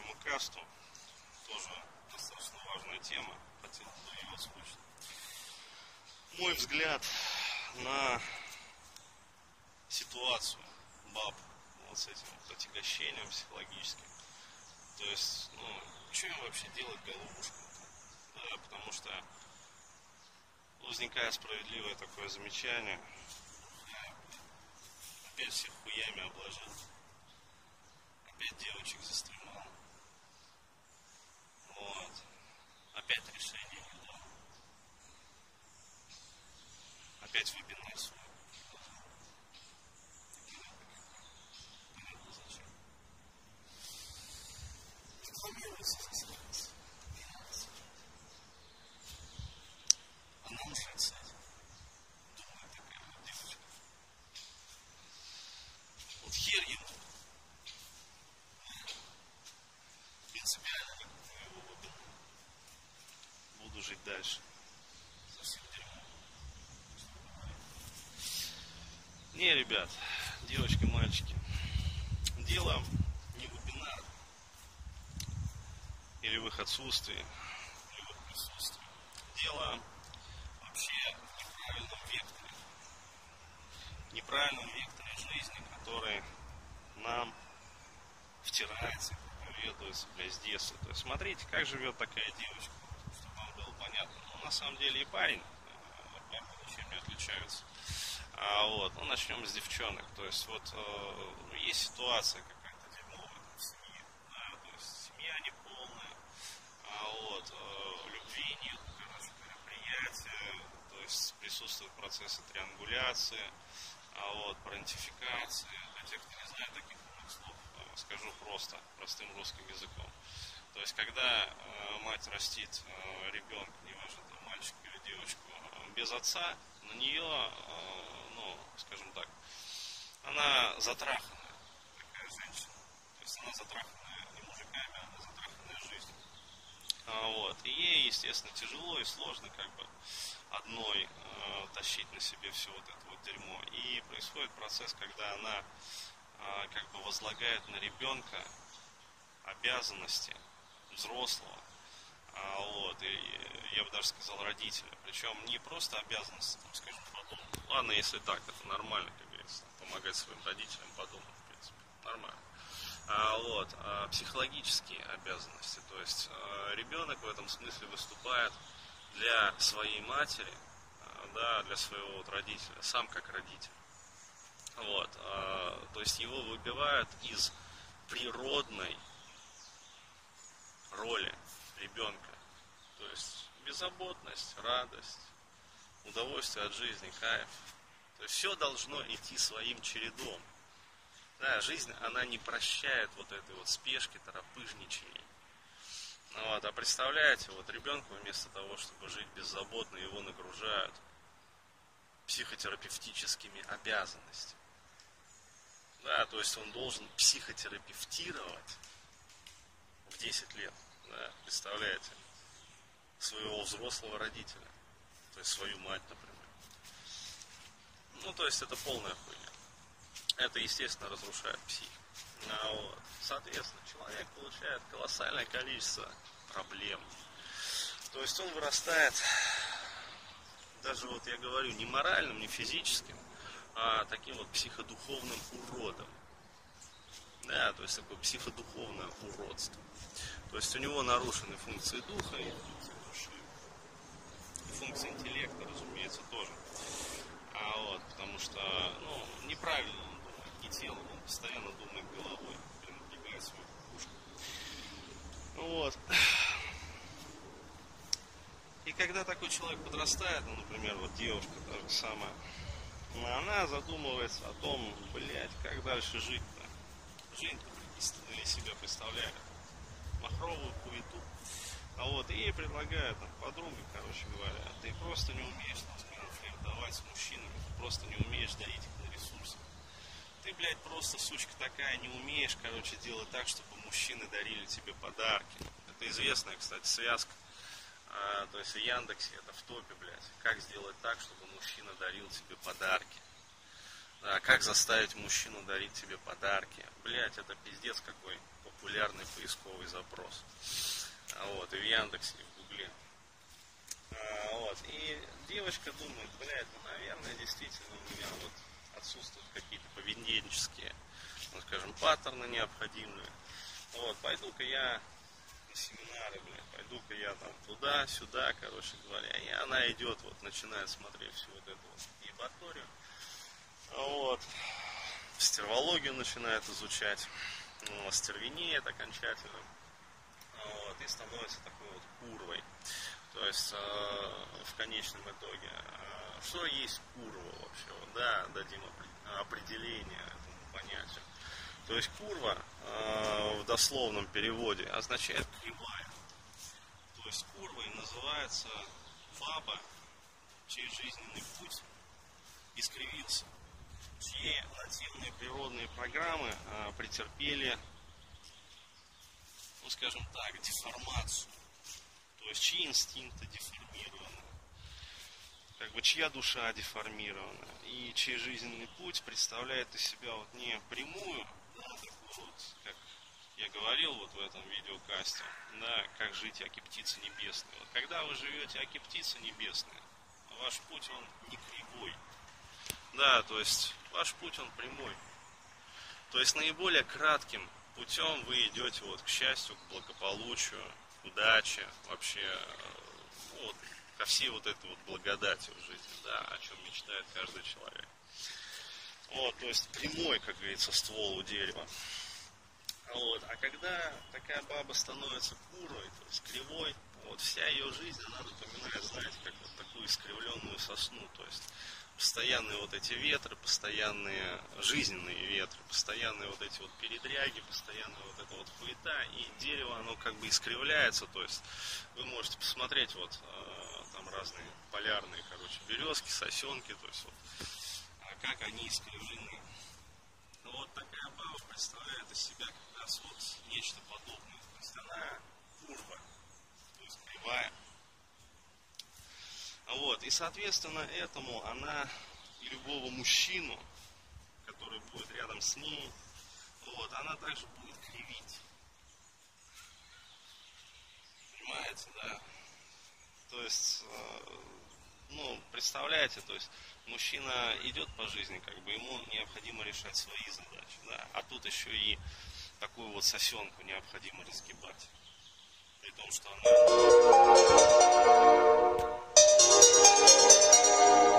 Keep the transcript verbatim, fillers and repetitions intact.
общем, и касту тоже достаточно важная тема, хотел бы ее озвучить. Мой взгляд на ситуацию баб вот с этим вот отягощением психологическим. То есть, ну, что им вообще делать головушку-то? Да, потому что возникает справедливое такое замечание. Опять всех хуями обложил. Опять девочек застремал. Вот. Опять решение не дал. Опять вебинар свой. Понятно зачем. Информируйся за ситуацию. Она уже отсадит. Думаю, такая вот девочка. Вот хер ему. Принципиально никакого его выбора. Буду жить дальше. Совсем дерьмо. Не, ребят, девочки, мальчики. Дело не в вебинарах. Или в их отсутствии. Или в их присутствии. Дело вообще в неправильном векторе. Неправильном векторе жизни, который нам втирается. Блядь, с детства. То есть смотрите, как живет такая девочка, чтобы вам было понятно. Ну, на самом деле и парень, парень ничем не отличаются. А вот, ну начнем с девчонок. То есть вот э, есть ситуация какая-то дерьмовая в семье, да, то есть семья неполная, а вот э, любви нет, короче, мероприятия, то есть присутствуют процессы триангуляции, а вот парентификации. Для тех, кто не знает таких слов, скажу просто, простым русским языком. То есть, когда э, мать растит э, ребенка, неважно, там, мальчика или девочку, без отца, на нее, э, ну, скажем так, она затраханная, такая женщина. То есть, она затраханная не мужиками, она затраханная жизнью. А, вот. И ей, естественно, тяжело и сложно как бы одной э, тащить на себе все вот это вот дерьмо. И происходит процесс, когда она как бы возлагает на ребенка обязанности взрослого, вот, и я бы даже сказал родителя, причем не просто обязанности, там, скажем, по дому. Ладно, если так, это нормально, как говорится, помогать своим родителям по дому, в принципе, нормально. А, вот, а психологические обязанности, то есть ребенок в этом смысле выступает для своей матери, да, для своего вот родителя, сам как родитель. Вот, а, то есть его выбивают из природной роли ребенка. То есть беззаботность, радость, удовольствие от жизни, кайф. То есть все должно идти своим чередом. Да, жизнь, она не прощает вот этой вот спешки, торопыжничания. Вот, а представляете, вот ребенку вместо того, чтобы жить беззаботно, его нагружают психотерапевтическими обязанностями. Да, то есть он должен психотерапевтировать в десять лет, да, представляете, своего взрослого родителя, то есть свою мать, например. Ну, то есть это полная хуйня. Это, естественно, разрушает психику. А вот, соответственно, человек получает колоссальное количество проблем. То есть он вырастает, даже вот я говорю, не моральным, не физическим, а таким вот психодуховным уродом. Да, то есть такое психодуховное уродство. То есть у него нарушены функции духа и функции души. И функции интеллекта, разумеется, тоже. А вот, потому что, ну, неправильно он думает, не тело, он постоянно думает головой, пренебрегает свою кукушку. Вот. И когда такой человек подрастает, ну, например, вот девушка та же самая, она задумывается о том, блядь, как дальше жить-то. Жизнь-то представляет себя, представляет махровую хуету. А вот, и ей предлагают, там, подруга, короче говоря, ты просто не умеешь, там, скажем, флиртовать с мужчинами, ты просто не умеешь давить их на ресурсы. Ты, блядь, просто, сучка такая, не умеешь, короче, делать так, чтобы мужчины дарили тебе подарки. Это известная, кстати, связка. А, то есть в Яндексе это в топе, блядь. Как сделать так, чтобы мужчина дарил тебе подарки? Да, как заставить мужчину дарить тебе подарки? Блять, это пиздец какой популярный поисковый запрос. Вот, и в Яндексе, и в Гугле. А, вот, и девочка думает, блядь, ну, наверное, действительно у меня вот отсутствуют какие-то поведенческие, ну, скажем, паттерны необходимые. Вот, пойду-ка я на семинары, блядь, пойду-ка я там туда-сюда, короче говоря. И она идет, вот, начинает смотреть всю вот эту вот ебаторию. Вот, стервологию начинает изучать, ну, остервенеет окончательно. Вот, и становится такой вот курвой. То есть э, в конечном итоге, э, что есть курва вообще? Вот, да, дадим определение этому понятию. То есть курва э, в дословном переводе означает кривая. То есть курвой называется баба, чей жизненный путь искривился, чьи нативные природные программы э, претерпели, ну, скажем так, деформацию. То есть чьи инстинкты деформированы, как бы чья душа деформирована, и чей жизненный путь представляет из себя вот не прямую, да, такую вот, как я говорил вот в этом видеокасте, да, как жить аки птицы небесные. Вот когда вы живете аки птицы небесные, ваш путь он не кривой. Да, то есть ваш путь он прямой. То есть наиболее кратким путем вы идете вот к счастью, к благополучию, к удаче, вообще вот, ко всей вот этой вот благодати в жизни, да, о чем мечтает каждый человек. Вот, то есть прямой, как говорится, ствол у дерева. Вот, а когда такая баба становится курой, то есть кривой, вот вся ее жизнь, она напоминает, знаете, как вот такую искривленную сосну, то есть постоянные вот эти ветры, постоянные жизненные ветры, постоянные вот эти вот передряги, постоянная вот эта вот хуета, и дерево, оно как бы искривляется, то есть вы можете посмотреть вот э, там разные полярные, короче, березки, сосенки, то есть вот, а как они искривлены. Ну, вот такая баба представляет из себя как раз вот нечто подобное, то есть она курва, то есть кривая. Вот, и соответственно этому она и любого мужчину, который будет рядом с ней, вот, она также будет кривить. Понимаете, да? То есть, ну, представляете, то есть мужчина идет по жизни, как бы ему необходимо решать свои задачи, да? А тут еще и такую вот сосенку необходимо разгибать. При том, что она... Thank you.